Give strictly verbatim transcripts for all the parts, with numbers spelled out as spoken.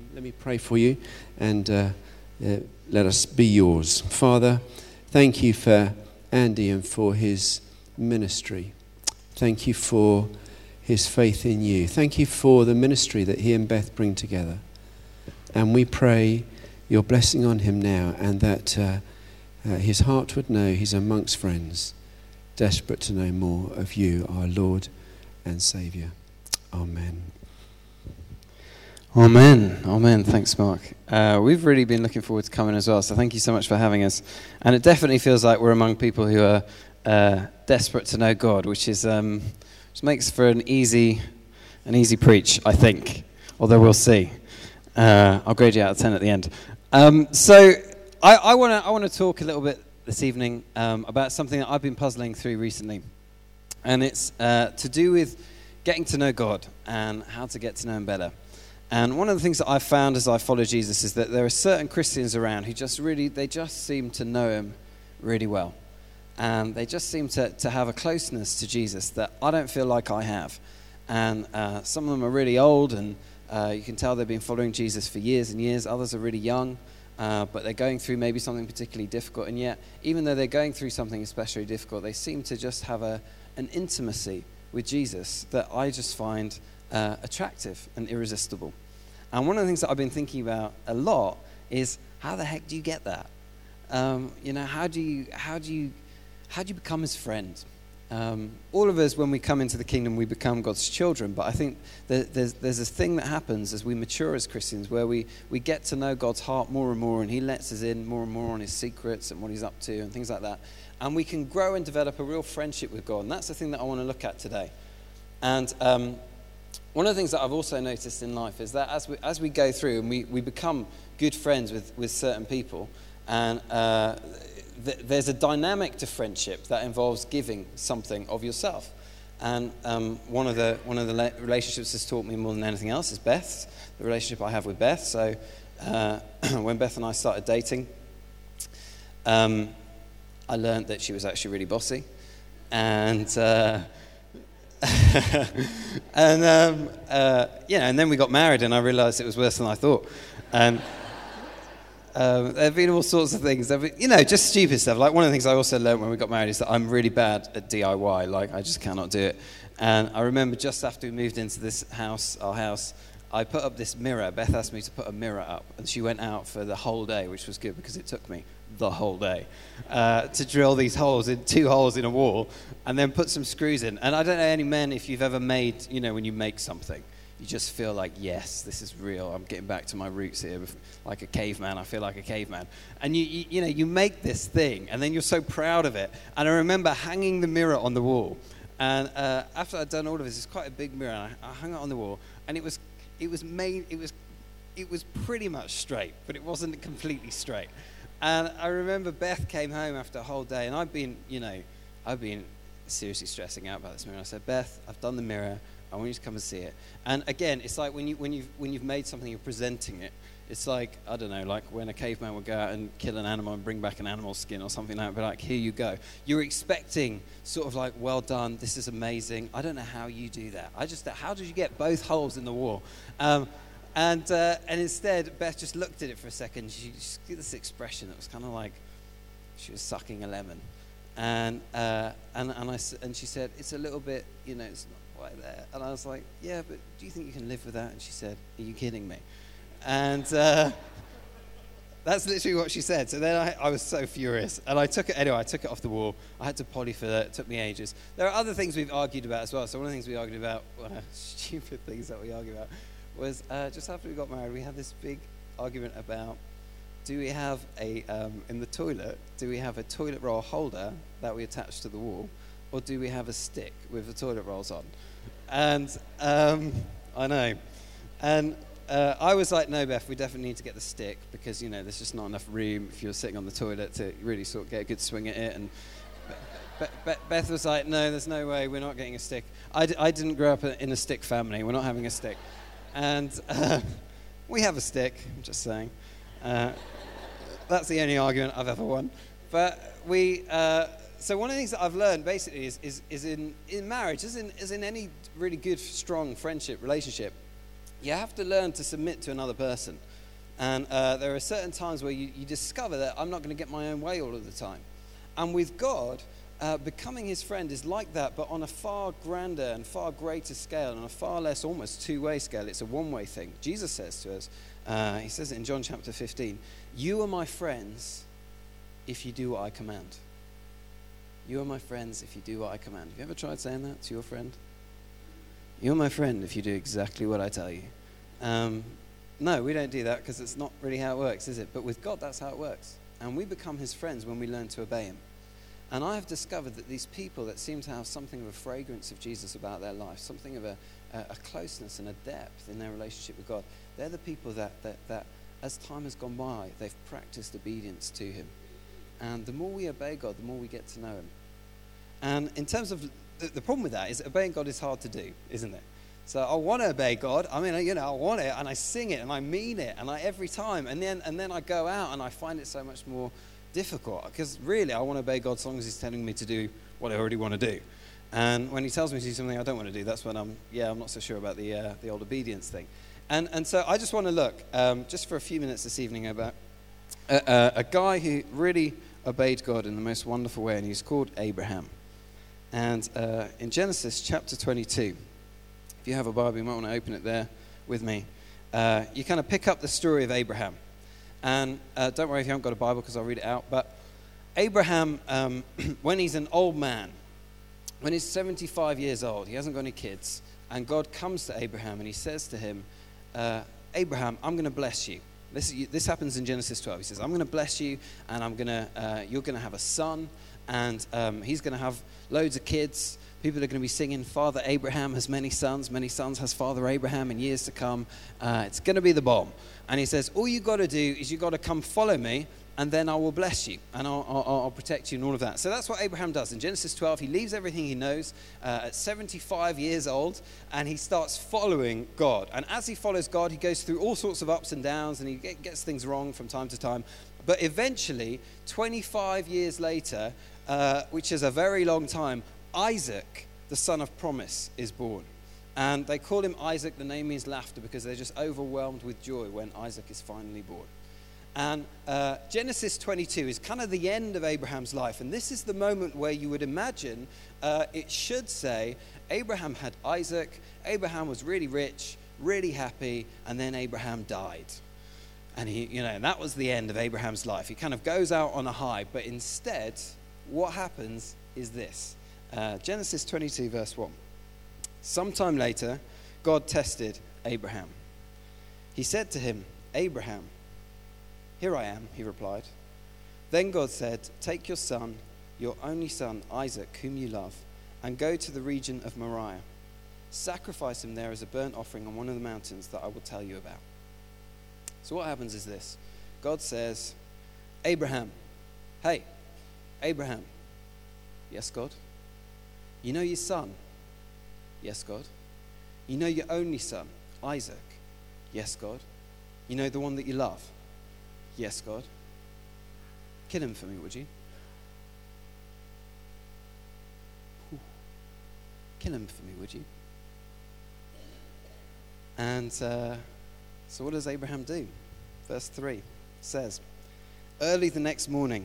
Um, let me pray for you, and uh, uh, let us be yours. Father, thank you for Andy and for his ministry. Thank you for his faith in you. Thank you for the ministry that he and Beth bring together. And we pray your blessing on him now, and that uh, uh, his heart would know he's amongst friends, desperate to know more of you, our Lord and Saviour. Amen. Amen. Amen. Thanks, Mark. Uh, we've really been looking forward to coming as well, so thank you so much for having us. And it definitely feels like we're among people who are uh, desperate to know God, which is um, which makes for an easy an easy preach, I think, although we'll see. Uh, I'll grade you out of ten at the end. Um, so I, I want to I want to talk a little bit this evening um, about something that I've been puzzling through recently, and it's uh, to do with getting to know God and how to get to know him better. And one of the things that I've found as I follow Jesus is that there are certain Christians around who just really, they just seem to know him really well. And they just seem to, to have a closeness to Jesus that I don't feel like I have. And uh, some of them are really old, and uh, you can tell they've been following Jesus for years and years. Others are really young, uh, but they're going through maybe something particularly difficult. And yet, even though they're going through something especially difficult, they seem to just have a an intimacy with Jesus that I just find Uh, attractive and irresistible. And one of the things that I've been thinking about a lot is, how the heck do you get that? Um, you know, how do you how do you how do you become his friend? Um, all of us, when we come into the kingdom, we become God's children. But I think that there's there's a thing that happens as we mature as Christians, where we we get to know God's heart more and more, and he lets us in more and more on his secrets and what he's up to and things like that. And we can grow and develop a real friendship with God. And that's the thing that I want to look at today. And um, one of the things that I've also noticed in life is that as we as we go through and we, we become good friends with, with certain people, and uh, th- there's a dynamic to friendship that involves giving something of yourself. And um, one of the one of the le- relationships that's taught me more than anything else is Beth, the relationship I have with Beth. So uh, when Beth and I started dating, um, I learned that she was actually really bossy, and. Uh, and um, uh, you know, and then we got married, and I realised it was worse than I thought. And um, there've been all sorts of things, been, you know, just stupid stuff. Like one of the things I also learned when we got married is that I'm really bad at D I Y. Like I just cannot do it. And I remember just after we moved into this house, our house, I put up this mirror. Beth asked me to put a mirror up, and she went out for the whole day, which was good because it took me the whole day uh, to drill these holes in two holes in a wall, and then put some screws in. And I don't know any men, if you've ever made, you know, when you make something, you just feel like, yes, this is real. I'm getting back to my roots here, like a caveman. I feel like a caveman. And you, you, you know, you make this thing, and then you're so proud of it. And I remember hanging the mirror on the wall, and uh, after I'd done all of this, it's quite a big mirror. And I, I hung it on the wall, and it was. It was made. It was, it was pretty much straight, but it wasn't completely straight. And I remember Beth came home after a whole day, and I've been, you know, I've been seriously stressing out about this mirror. I said, Beth, I've done the mirror. I want you to come and see it. And again, it's like when you when you when you've made something, you're presenting it. It's like, I don't know, like when a caveman would go out and kill an animal and bring back an animal skin or something like that, but like, here you go. You're expecting sort of like, well done, this is amazing. I don't know how you do that. I just, how did you get both holes in the wall? Um, and uh, and instead, Beth just looked at it for a second. She just did this expression that was kind of like she was sucking a lemon. And uh, and and I and she said, it's a little bit, you know, it's not quite there. And I was like, yeah, but do you think you can live with that? And she said, are you kidding me? And uh, that's literally what she said. So then I, I was so furious. And I took it, anyway, I took it off the wall. I had to poly for that. It took me ages. There are other things we've argued about as well. So one of the things we argued about, one of the stupid things that we argue about, was uh, just after we got married, we had this big argument about, do we have a, um, in the toilet, do we have a toilet roll holder that we attach to the wall? Or do we have a stick with the toilet rolls on? And um, I know. And... Uh, I was like, no, Beth, we definitely need to get the stick because, you know, there's just not enough room if you're sitting on the toilet to really sort of get a good swing at it. And Be- Be- Beth was like, no, there's no way. We're not getting a stick. I, d- I didn't grow up in a stick family. We're not having a stick. And uh, we have a stick, I'm just saying. Uh, that's the only argument I've ever won. But we... Uh, so one of the things that I've learned basically is, is, is in, in marriage, as in, as in any really good, strong friendship relationship, you have to learn to submit to another person. And uh, there are certain times where you, you discover that I'm not going to get my own way all of the time. And with God, uh, becoming his friend is like that, but on a far grander and far greater scale, on a far less almost two-way scale. It's a one-way thing. Jesus says to us, uh, he says it in John chapter fifteen, you are my friends if you do what I command. You are my friends if you do what I command. Have you ever tried saying that to your friend? You're my friend if you do exactly what I tell you. Um, no, we don't do that because it's not really how it works, is it? But with God, that's how it works. And we become his friends when we learn to obey him. And I have discovered that these people that seem to have something of a fragrance of Jesus about their life, something of a, a, a closeness and a depth in their relationship with God, they're the people that, that, that, as time has gone by, they've practiced obedience to him. And the more we obey God, the more we get to know him. And in terms of... the problem with that is obeying God is hard to do, isn't it? So I want to obey God. I mean, you know, I want it, and I sing it, and I mean it, and I every time. And then and then I go out, and I find it so much more difficult. Because really, I want to obey God as long as he's telling me to do what I already want to do. And when he tells me to do something I don't want to do, that's when I'm, yeah, I'm not so sure about the uh, the old obedience thing. And and so I just want to look, um, just for a few minutes this evening, about a, a, a guy who really obeyed God in the most wonderful way, and he's called Abraham. And uh, in Genesis chapter twenty-two, if you have a Bible, you might want to open it there with me. Uh, you kind of pick up the story of Abraham. And uh, don't worry if you haven't got a Bible because I'll read it out. But Abraham, um, when he's an old man, when he's seventy-five years old, he hasn't got any kids. And God comes to Abraham and he says to him, uh, Abraham, I'm going to bless you. This, this happens in Genesis twelve. He says, I'm going to bless you and I'm going to, uh, you're going to have a son. And um, he's going to have loads of kids. People are going to be singing, Father Abraham has many sons. Many sons has Father Abraham in years to come. Uh, it's going to be the bomb. And he says, all you got to do is you got to come follow me, and then I will bless you, and I'll, I'll, I'll protect you and all of that. So that's what Abraham does. In Genesis twelve, he leaves everything he knows uh, at seventy-five years old, and he starts following God. And as he follows God, he goes through all sorts of ups and downs, and he gets things wrong from time to time. But eventually, twenty-five years later, Uh, which is a very long time, Isaac, the son of promise, is born. And they call him Isaac. The name means laughter because they're just overwhelmed with joy when Isaac is finally born. And uh, Genesis twenty-two is kind of the end of Abraham's life. And this is the moment where you would imagine uh, it should say, Abraham had Isaac, Abraham was really rich, really happy, and then Abraham died. And he, you know, that was the end of Abraham's life. He kind of goes out on a high, but instead... what happens is this. Uh, Genesis twenty-two, verse one. Sometime later, God tested Abraham. He said to him, Abraham, here I am, he replied. Then God said, take your son, your only son, Isaac, whom you love, and go to the region of Moriah. Sacrifice him there as a burnt offering on one of the mountains that I will tell you about. So what happens is this. God says, Abraham, hey, Abraham, yes, God. You know your son? Yes, God. You know your only son, Isaac? Yes, God. You know the one that you love? Yes, God. Kill him for me, would you? Kill him for me, would you? And uh, so what does Abraham do? Verse three says, early the next morning,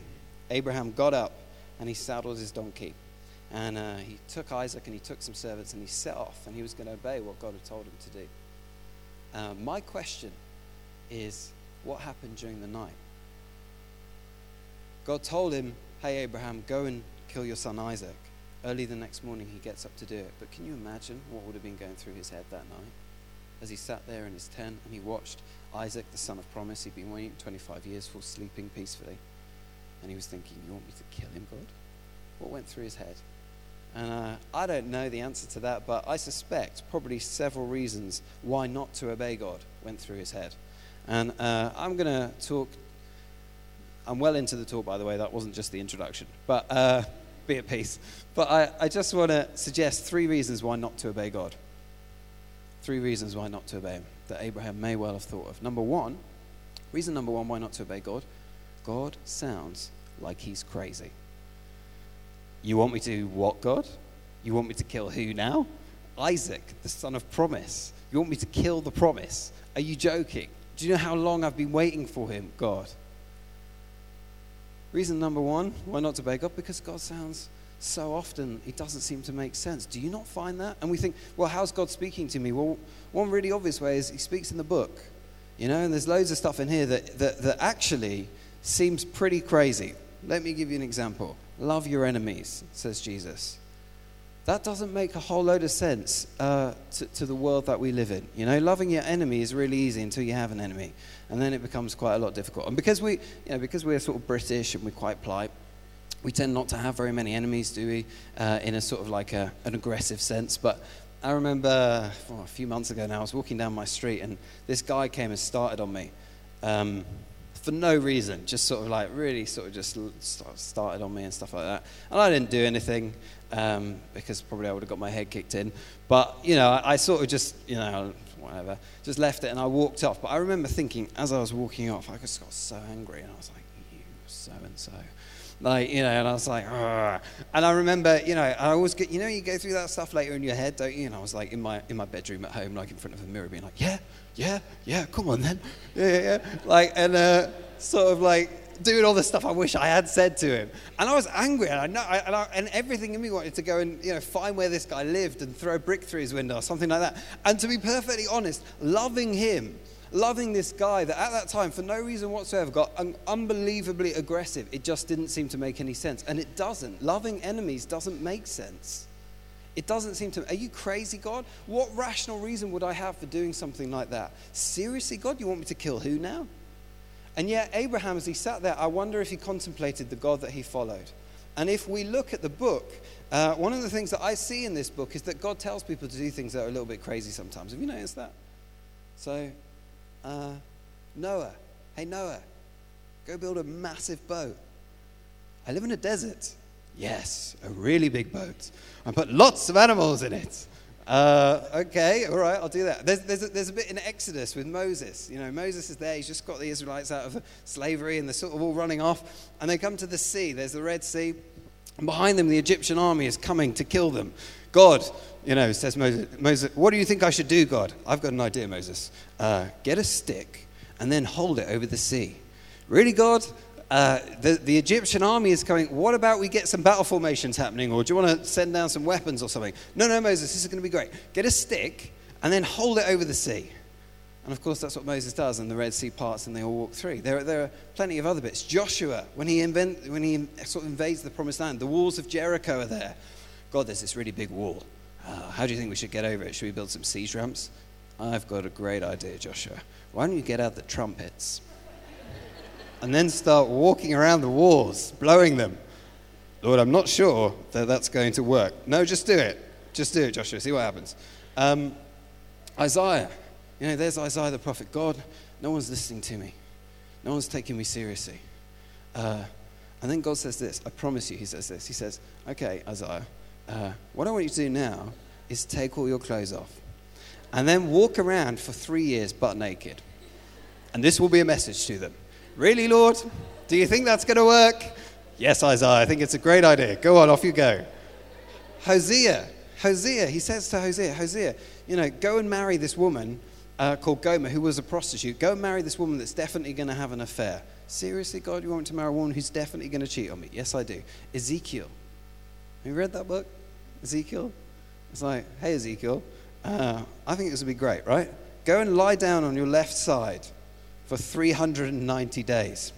Abraham got up and he saddled his donkey. And uh, he took Isaac and he took some servants and he set off, and he was going to obey what God had told him to do. Uh, my question is, what happened during the night? God told him, hey, Abraham, go and kill your son Isaac. Early the next morning he gets up to do it. But can you imagine what would have been going through his head that night? As he sat there in his tent and he watched Isaac, the son of promise, he'd been waiting twenty-five years for, sleeping peacefully. And he was thinking, you want me to kill him, God? What went through his head? And uh, I don't know the answer to that, but I suspect probably several reasons why not to obey God went through his head. And uh, I'm going to talk, I'm well into the talk, by the way, that wasn't just the introduction, but uh, be at peace. But I, I just want to suggest three reasons why not to obey God. Three reasons why not to obey him that Abraham may well have thought of. Number one, reason number one why not to obey God, God sounds like he's crazy. You want me to do what, God? You want me to kill who now? Isaac, the son of promise. You want me to kill the promise? Are you joking? Do you know how long I've been waiting for him, God? Reason number one, why not to obey God? Because God sounds so often, it doesn't seem to make sense. Do you not find that? And we think, well, how's God speaking to me? Well, one really obvious way is he speaks in the book. You know, and there's loads of stuff in here that, that, that actually seems pretty crazy. Let me give you an example. Love your enemies, says Jesus. That doesn't make a whole load of sense uh, to, to the world that we live in. You know, loving your enemy is really easy until you have an enemy. And then it becomes quite a lot difficult. And because we, you know, because we're sort of British and we're quite polite, we tend not to have very many enemies, do we? Uh, in a sort of like a, an aggressive sense. But I remember oh, a few months ago now, I was walking down my street and this guy came and started on me. Um, for no reason, just sort of like really sort of just started on me and stuff like that. And I didn't do anything um, because probably I would have got my head kicked in. But, you know, I, I sort of just, you know, whatever, just left it and I walked off. But I remember thinking as I was walking off, I just got so angry and I was like, you so-and-so. Like, you know, and I was like, argh. And I remember, you know, I always get, you know, you go through that stuff later in your head, don't you? And I was like in my in my bedroom at home, like in front of a mirror being like, yeah, yeah, yeah, come on then. Yeah, yeah, yeah. Like, and uh, sort of like doing all the stuff I wish I had said to him. And I was angry and I know, I, and, I, and everything in me wanted to go and, you know, find where this guy lived and throw a brick through his window or something like that. And to be perfectly honest, loving him. Loving this guy that at that time, for no reason whatsoever, got un- unbelievably aggressive. It just didn't seem to make any sense. And it doesn't. Loving enemies doesn't make sense. It doesn't seem to. Are you crazy, God? What rational reason would I have for doing something like that? Seriously, God, you want me to kill who now? And yet Abraham, as he sat there, I wonder if he contemplated the God that he followed. And if we look at the book, uh, one of the things that I see in this book is that God tells people to do things that are a little bit crazy sometimes. Have you noticed that? So... Uh, Noah, hey Noah, go build a massive boat. I live in a desert. Yes, a really big boat. I put lots of animals in it. Uh, okay, all right, I'll do that. There's, there's, a, there's a bit in Exodus with Moses. You know, Moses is there. He's just got the Israelites out of slavery and they're sort of all running off. And they come to the sea. There's the Red Sea. And behind them, the Egyptian army is coming to kill them. God, you know, says Moses, Moses, what do you think I should do, God? I've got an idea, Moses. Uh, get a stick and then hold it over the sea. Really, God? Uh, the, the Egyptian army is coming. What about we get some battle formations happening? Or do you want to send down some weapons or something? No, no, Moses, this is going to be great. Get a stick and then hold it over the sea. And, of course, that's what Moses does, and the Red Sea parts, and they all walk through. There, there are plenty of other bits. Joshua, when he, invent, when he sort of invades the Promised Land, the walls of Jericho are there. God, there's this really big wall. Uh, how do you think we should get over it? Should we build some siege ramps? I've got a great idea, Joshua. Why don't you get out the trumpets and then start walking around the walls, blowing them? Lord, I'm not sure that that's going to work. No, just do it. Just do it, Joshua. See what happens. Um, Isaiah. You know, there's Isaiah the prophet. God, no one's listening to me. No one's taking me seriously. Uh, and then God says this. I promise you, he says this. He says, okay, Isaiah, uh, what I want you to do now is take all your clothes off and then walk around for three years butt naked. And this will be a message to them. Really, Lord? Do you think that's going to work? Yes, Isaiah, I think it's a great idea. Go on, off you go. Hosea, Hosea, he says to Hosea, Hosea, you know, go and marry this woman Uh, called Gomer, who was a prostitute. Go and marry this woman that's definitely going to have an affair. Seriously, God, you want me to marry a woman who's definitely going to cheat on me? Yes, I do. Ezekiel. Have you read that book? Ezekiel? It's like, hey, Ezekiel, uh, I think this would be great, right? Go and lie down on your left side for three hundred ninety days.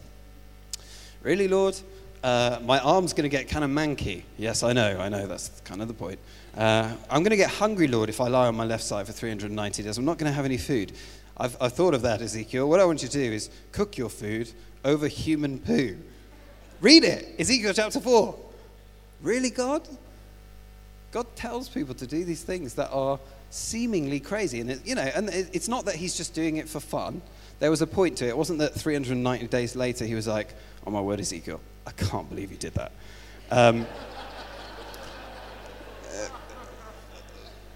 Really, Lord? Uh, my arm's going to get kind of manky. Yes, I know, I know, that's kind of the point. Uh, I'm going to get hungry, Lord, if I lie on my left side for three hundred ninety days. I'm not going to have any food. I've, I've thought of that, Ezekiel. What I want you to do is cook your food over human poo. Read it, Ezekiel chapter four. Really, God? God tells people to do these things that are seemingly crazy. And, it, you know, and it, it's not that he's just doing it for fun. There was a point to it. It wasn't that three hundred ninety days later he was like, oh, my word, Ezekiel, I can't believe you did that. Um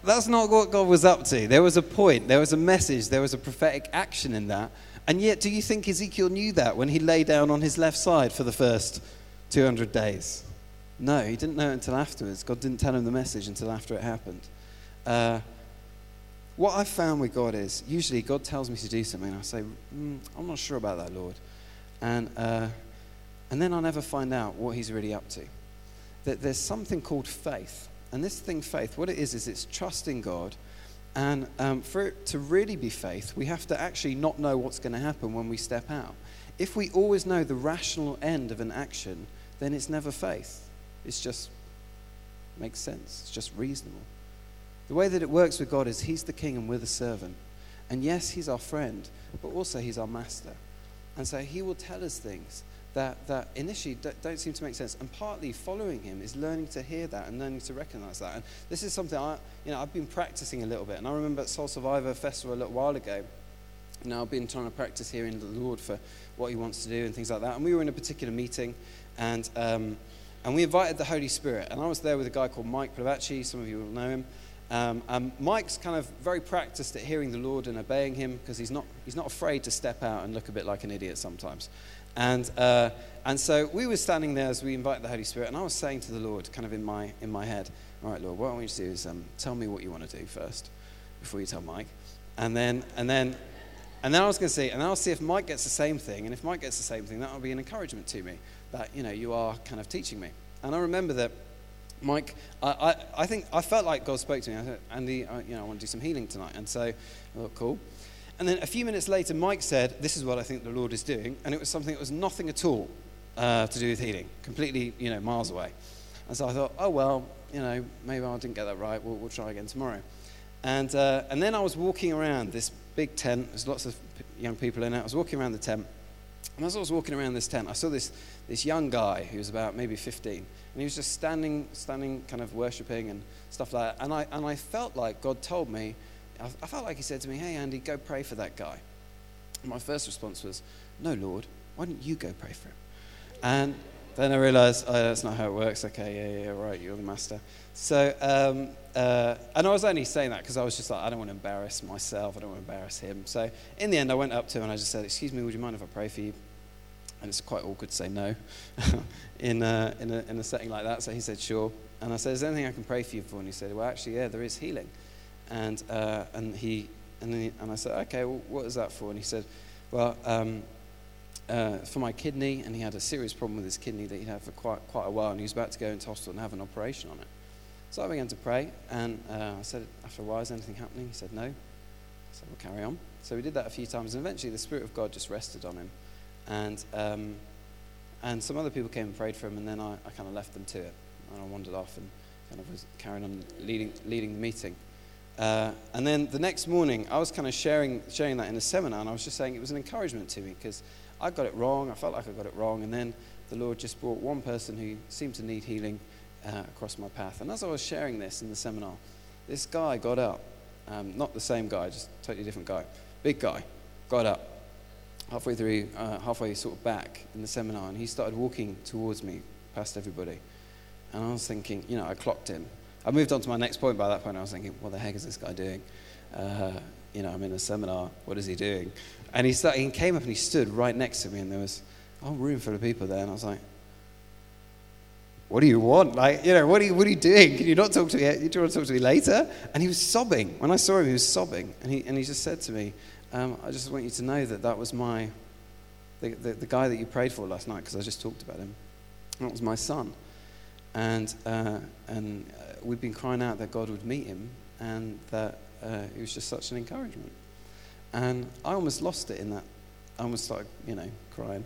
That's not what God was up to. There was a point, there was a message, there was a prophetic action in that. And yet, do you think Ezekiel knew that when he lay down on his left side for the first two hundred days? No, he didn't know it until afterwards. God didn't tell him the message until after it happened. Uh, what I've found with God is, usually God tells me to do something, and I say, mm, I'm not sure about that, Lord. And uh, and then I never find out what he's really up to. That there's something called faith. And this thing, faith, what it is, is it's trusting God. And um, for it to really be faith, we have to actually not know what's going to happen when we step out. If we always know the rational end of an action, then it's never faith. It's just makes sense. It's just reasonable. The way that it works with God is he's the king and we're the servant. And yes, he's our friend, but also he's our master. And so he will tell us things that, that initially d- don't seem to make sense. And partly following him is learning to hear that and learning to recognize that. And this is something I, you know, I've been practicing a little bit. And I remember at Soul Survivor Festival a little while ago, you know, I've been trying to practice hearing the Lord for what he wants to do and things like that. And we were in a particular meeting, and um, and we invited the Holy Spirit. And I was there with a guy called Mike Plavacci. Some of you will know him. Um, and Mike's kind of very practiced at hearing the Lord and obeying him, because he's not he's not afraid to step out and look a bit like an idiot sometimes. And uh, and so we were standing there as we invite the Holy Spirit, and I was saying to the Lord, kind of in my in my head, all right, Lord, what I want you to do is um, tell me what you want to do first, before you tell Mike. And then and then and then I was going to see, and I'll see if Mike gets the same thing, and if Mike gets the same thing, that'll be an encouragement to me that, you know, you are kind of teaching me. And I remember that. Mike, I, I, I think I felt like God spoke to me. I said, Andy, I, you know, I want to do some healing tonight. And so, oh, cool. And then a few minutes later, Mike said, this is what I think the Lord is doing. And it was something that was nothing at all uh, to do with healing, completely, you know, miles away. And so I thought, oh, well, you know, maybe I didn't get that right. We'll, we'll try again tomorrow. And uh, and then I was walking around this big tent. There's lots of young people in it. I was walking around the tent. And as I was walking around this tent, I saw this this young guy who was about maybe fifteen, and he was just standing, standing, kind of worshiping and stuff like that. And I and I felt like God told me, I, I felt like he said to me, "Hey, Andy, go pray for that guy." And my first response was, "No, Lord, why don't you go pray for him?" And then I realized, oh, that's not how it works. Okay, yeah, yeah, right, you're the master. So, um, uh, and I was only saying that because I was just like, I don't want to embarrass myself. I don't want to embarrass him. So in the end, I went up to him and I just said, excuse me, would you mind if I pray for you? And it's quite awkward to say no in, a, in, a, in a setting like that. So he said, sure. And I said, is there anything I can pray for you for? And he said, well, actually, yeah, there is healing. And uh, and he and he, and I said, okay, well, what is that for? And he said, well, um, Uh, for my kidney, and he had a serious problem with his kidney that he'd had for quite quite a while, and he was about to go into hospital and have an operation on it. So I began to pray, and uh, I said, after a while, is anything happening? He said, no. I said, we'll carry on. So we did that a few times, and eventually the Spirit of God just rested on him, and um, and some other people came and prayed for him, and then I, I kind of left them to it, and I wandered off and kind of was carrying on leading leading the meeting. Uh, and then the next morning, I was kind of sharing sharing that in a seminar, and I was just saying it was an encouragement to me, because I got it wrong. I felt like I got it wrong. And then the Lord just brought one person who seemed to need healing uh, across my path. And as I was sharing this in the seminar, this guy got up. Um, not the same guy, just totally different guy. Big guy got up halfway through, uh, halfway sort of back in the seminar. And he started walking towards me, past everybody. And I was thinking, you know, I clocked him. I moved on to my next point by that point. I was thinking, what the heck is this guy doing? Uh, you know, I'm in a seminar. What is he doing? And he, started, he came up and he stood right next to me, and there was a whole room full of people there. And I was like, what do you want? Like, you know, what are you, what are you doing? Can you not talk to me? Do you want to talk to me later? And he was sobbing. When I saw him, he was sobbing. And he and he just said to me, um, I just want you to know that that was my, the, the, the guy that you prayed for last night, because I just talked about him. That was my son. And, uh, and we'd been crying out that God would meet him, and that uh, it was just such an encouragement. And I almost lost it in that. I almost started, you know, crying.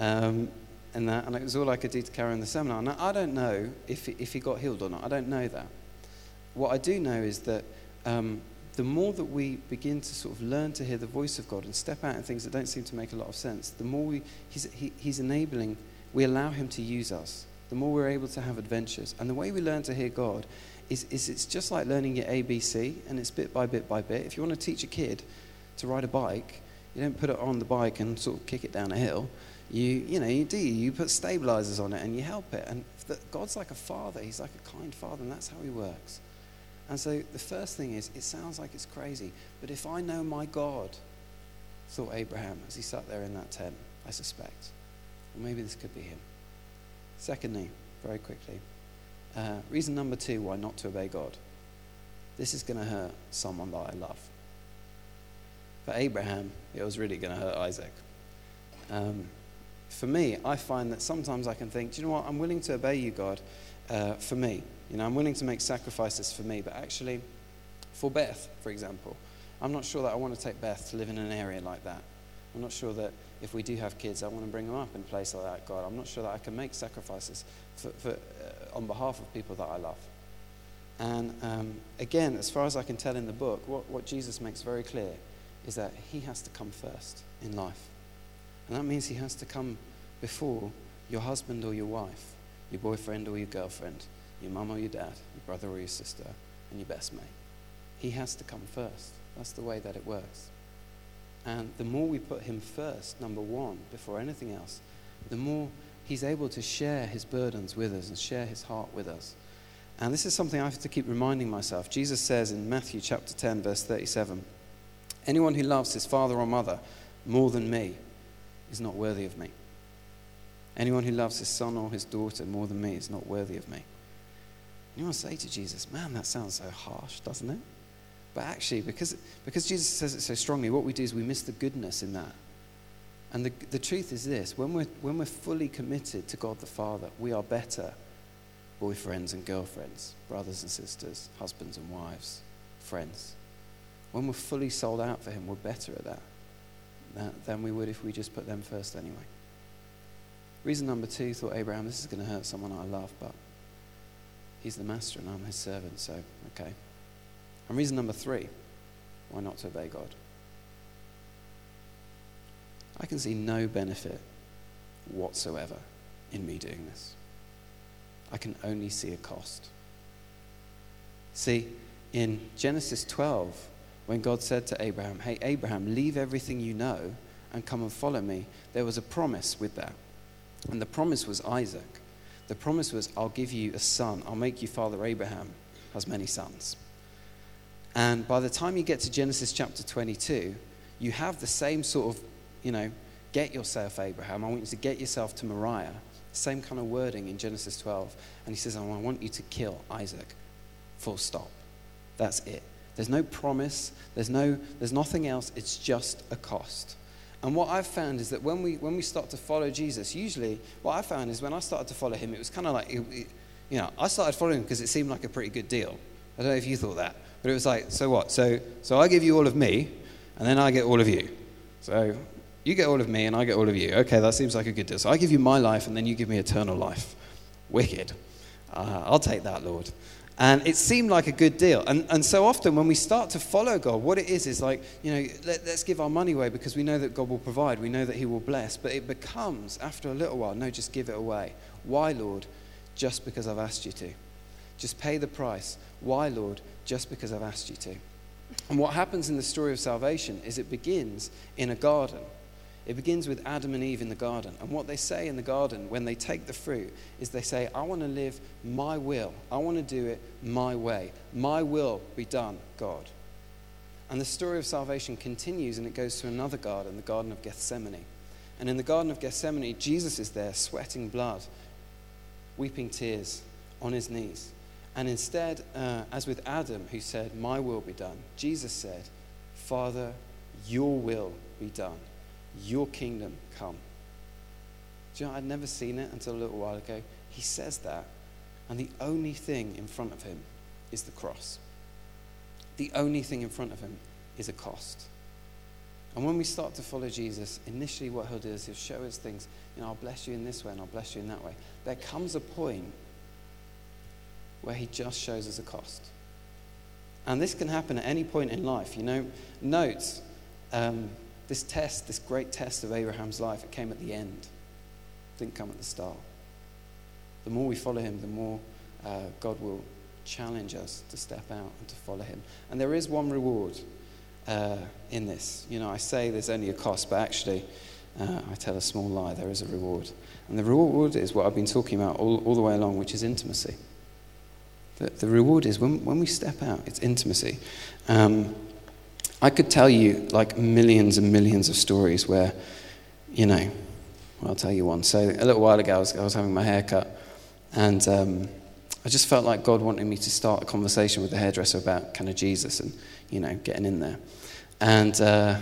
Um, and that, and it was all I could do to carry on the seminar. And I don't know if he, if he got healed or not. I don't know that. What I do know is that um, the more that we begin to sort of learn to hear the voice of God and step out in things that don't seem to make a lot of sense, the more we, he's, he, he's enabling, we allow him to use us. The more we're able to have adventures. And the way we learn to hear God is, is it's just like learning your A B C, and it's bit by bit by bit. If you want to teach a kid to ride a bike, you don't put it on the bike and sort of kick it down a hill. You you know, you do. You put stabilizers on it and you help it. And the, God's like a father. He's like a kind father, and that's how he works. And so the first thing is, it sounds like it's crazy, but if I know my God, thought Abraham as he sat there in that tent, I suspect. Or maybe this could be him. Secondly, very quickly, uh, reason number two why not to obey God. this is going to hurt someone that I love. For Abraham, it was really going to hurt Isaac. Um, for me, I find that sometimes I can think, do you know what, I'm willing to obey you, God, uh, for me. You know, I'm willing to make sacrifices for me, but actually, for Beth, for example, I'm not sure that I want to take Beth to live in an area like that. I'm not sure that if we do have kids, I want to bring them up in a place like that, God. I'm not sure that I can make sacrifices for, for, uh, on behalf of people that I love. And um, again, as far as I can tell in the book, what, what Jesus makes very clear is that he has to come first in life. And that means he has to come before your husband or your wife, your boyfriend or your girlfriend, your mum or your dad, your brother or your sister, and your best mate. He has to come first. That's the way that it works. And the more we put him first, number one, before anything else, the more he's able to share his burdens with us and share his heart with us. And this is something I have to keep reminding myself. Jesus says in Matthew chapter ten, verse thirty-seven, anyone who loves his father or mother more than me is not worthy of me. Anyone who loves his son or his daughter more than me is not worthy of me. And you want to say to Jesus, man, that sounds so harsh, doesn't it? But actually, because because Jesus says it so strongly, what we do is we miss the goodness in that. And the the truth is this, when we're, when we're fully committed to God the Father, we are better boyfriends and girlfriends, brothers and sisters, husbands and wives, friends. When we're fully sold out for him, we're better at that, that than we would if we just put them first anyway. Reason number two, thought Abraham, this is going to hurt someone I love, but he's the master and I'm his servant, so okay. And reason number three, why not to obey God? I can see no benefit whatsoever in me doing this. I can only see a cost. See, in Genesis twelve, when God said to Abraham, hey, Abraham, leave everything you know and come and follow me, there was a promise with that. And the promise was Isaac. The promise was, I'll give you a son. I'll make you Father Abraham has many sons. And by the time you get to Genesis chapter twenty-two, you have the same sort of, you know, get yourself, Abraham. I want you to get yourself to Moriah. Same kind of wording in Genesis twelve. And he says, oh, I want you to kill Isaac. Full stop. That's it. There's no promise. There's no. There's nothing else. It's just a cost. And what I've found is that when we when we start to follow Jesus, usually what I found is when I started to follow him, it was kind of like, it, it, you know, I started following him because it seemed like a pretty good deal. I don't know if you thought that. But it was like, so what? So so I give you all of me, and then I get all of you. So you get all of me, and I get all of you. Okay, that seems like a good deal. So I give you my life, and then you give me eternal life. Wicked. Uh, I'll take that, Lord. And it seemed like a good deal. And and so often when we start to follow God, what it is is like, you know, let, let's give our money away because we know that God will provide. We know that he will bless. But it becomes, after a little while, no, just give it away. Why, Lord? Just because I've asked you to. Just pay the price. Why, Lord? Just because I've asked you to. And what happens in the story of salvation is it begins in a garden. It begins with Adam and Eve in the garden. And what they say in the garden when they take the fruit is they say, I want to live my will. I want to do it my way. My will be done, God. And the story of salvation continues and it goes to another garden, the Garden of Gethsemane. And in the Garden of Gethsemane, Jesus is there sweating blood, weeping tears on his knees. And instead, uh, as with Adam, who said, my will be done, Jesus said, Father, your will be done. Your kingdom come. Do you know, I'd never seen it until a little while ago. He says that, and the only thing in front of him is the cross. The only thing in front of him is a cost. And when we start to follow Jesus, initially what he'll do is he'll show us things, you know, I'll bless you in this way and I'll bless you in that way. There comes a point where he just shows us a cost. And this can happen at any point in life. You know, note um, this test, this great test of Abraham's life, it came at the end. It didn't come at the start. The more we follow him, the more uh, God will challenge us to step out and to follow him. And there is one reward uh, in this. You know, I say there's only a cost, but actually uh, I tell a small lie. There is a reward. And the reward is what I've been talking about all, all the way along, which is intimacy. The, the reward is when when we step out, it's intimacy. Um, I could tell you like millions and millions of stories where, you know, well, I'll tell you one. So a little while ago, I was, I was having my hair cut, and um, I just felt like God wanted me to start a conversation with the hairdresser about kind of Jesus and, you know, getting in there. And uh,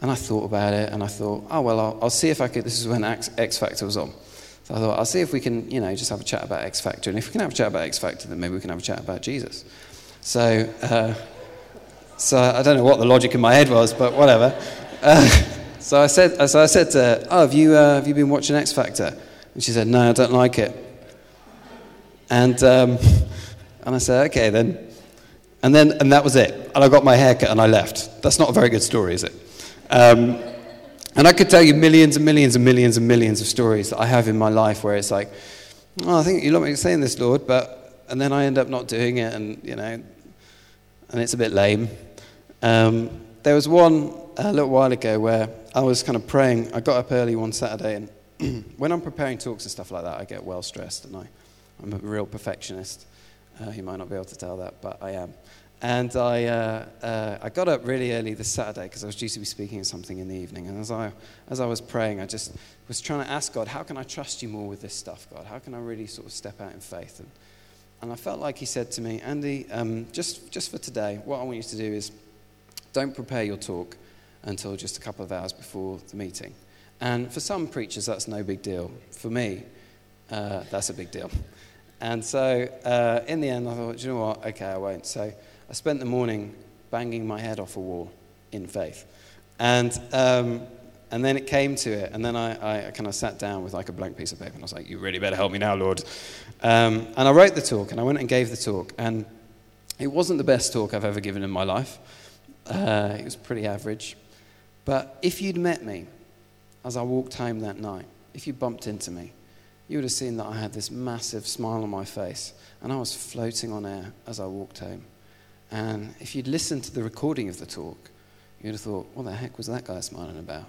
and I thought about it, and I thought, oh, well, I'll, I'll see if I could, this is when X, X Factor was on. So I thought, I'll see if we can, you know, just have a chat about X Factor. And if we can have a chat about X Factor, then maybe we can have a chat about Jesus. So, uh, so I don't know what the logic in my head was, but whatever. Uh, so I said, so I said to her, oh, have you, uh, have you been watching X Factor? And she said, no, I don't like it. And um, and I said, okay, then. And then, and that was it. And I got my haircut and I left. That's not a very good story, is it? Um, and I could tell you millions and millions and millions and millions of stories that I have in my life where it's like, oh, I think you love me saying this, Lord, but, and then I end up not doing it, and, you know, and it's a bit lame. Um, there was one a little while ago where I was kind of praying. I got up early one Saturday, and when I'm preparing talks and stuff like that, I get well stressed, and I, I'm a real perfectionist. Uh, you might not be able to tell that, but I am. And I uh, uh, I got up really early this Saturday because I was due to be speaking at something in the evening. And as I as I was praying, I just was trying to ask God, how can I trust you more with this stuff, God? How can I really sort of step out in faith? And and I felt like he said to me, Andy, um, just just for today, what I want you to do is don't prepare your talk until just a couple of hours before the meeting. And for some preachers, that's no big deal. For me, uh, that's a big deal. And so uh, in the end, I thought, do you know what? Okay, I won't. So I spent the morning banging my head off a wall in faith. And um, and then it came to it. And then I, I kind of sat down with like a blank piece of paper. And I was like, you really better help me now, Lord. Um, and I wrote the talk. And I went and gave the talk. And it wasn't the best talk I've ever given in my life. Uh, it was pretty average. But if you'd met me as I walked home that night, if you bumped into me, you would have seen that I had this massive smile on my face. And I was floating on air as I walked home. And if you'd listened to the recording of the talk, you'd have thought, what the heck was that guy smiling about?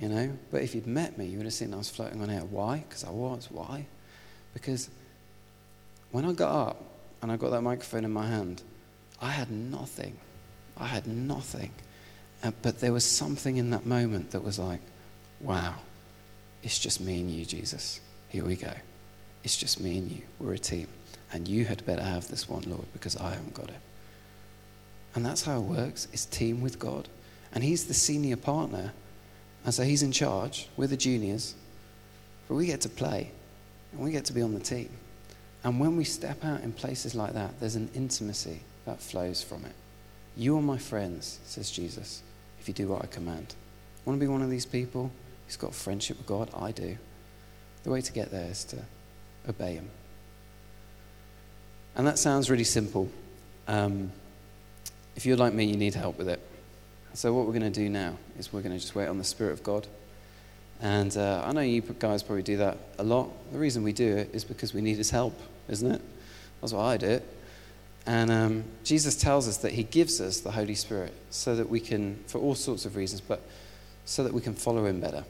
You know? But if you'd met me, you would have seen I was floating on air. Why? Because I was. Why? Because when I got up and I got that microphone in my hand, I had nothing. I had nothing. Uh, but there was something in that moment that was like, wow, it's just me and you, Jesus. Here we go. It's just me and you. We're a team. And you had better have this one, Lord, because I haven't got it. And that's how it works. It's team with God. And he's the senior partner. And so he's in charge. We're the juniors. But we get to play. And we get to be on the team. And when we step out in places like that, there's an intimacy that flows from it. You are my friends, says Jesus, if you do what I command. Want to be one of these people who's got friendship with God? I do. The way to get there is to obey him. And that sounds really simple. Um... If you're like me, you need help with it. So what we're going to do now is we're going to just wait on the Spirit of God. And uh, I know you guys probably do that a lot. The reason we do it is because we need his help, isn't it? That's why I do it. And um, Jesus tells us that he gives us the Holy Spirit so that we can, for all sorts of reasons, but so that we can follow him better.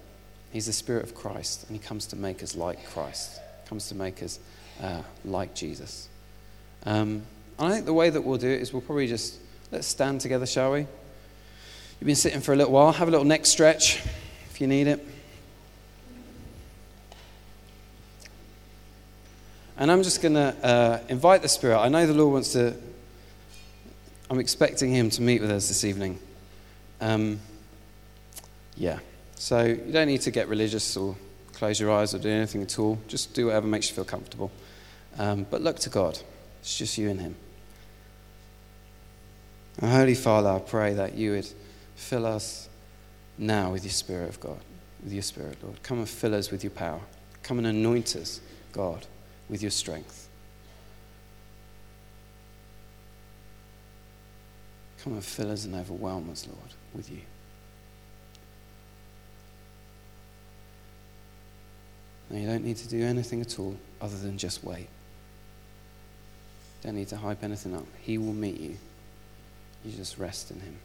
He's the Spirit of Christ, and he comes to make us like Christ. He comes to make us uh, like Jesus. Um, and I think the way that we'll do it is we'll probably just... Let's stand together, shall we? You've been sitting for a little while. Have a little neck stretch if you need it. And I'm just going to uh, invite the Spirit. I know the Lord wants to... I'm expecting him to meet with us this evening. Um, yeah. So you don't need to get religious or close your eyes or do anything at all. Just do whatever makes you feel comfortable. Um, but look to God. It's just you and him. And Holy Father, I pray that you would fill us now with your Spirit of God, with your Spirit, Lord. Come and fill us with your power. Come and anoint us, God, with your strength. Come and fill us and overwhelm us, Lord, with you. Now, you don't need to do anything at all other than just wait. Don't need to hype anything up. He will meet you. You just rest in him.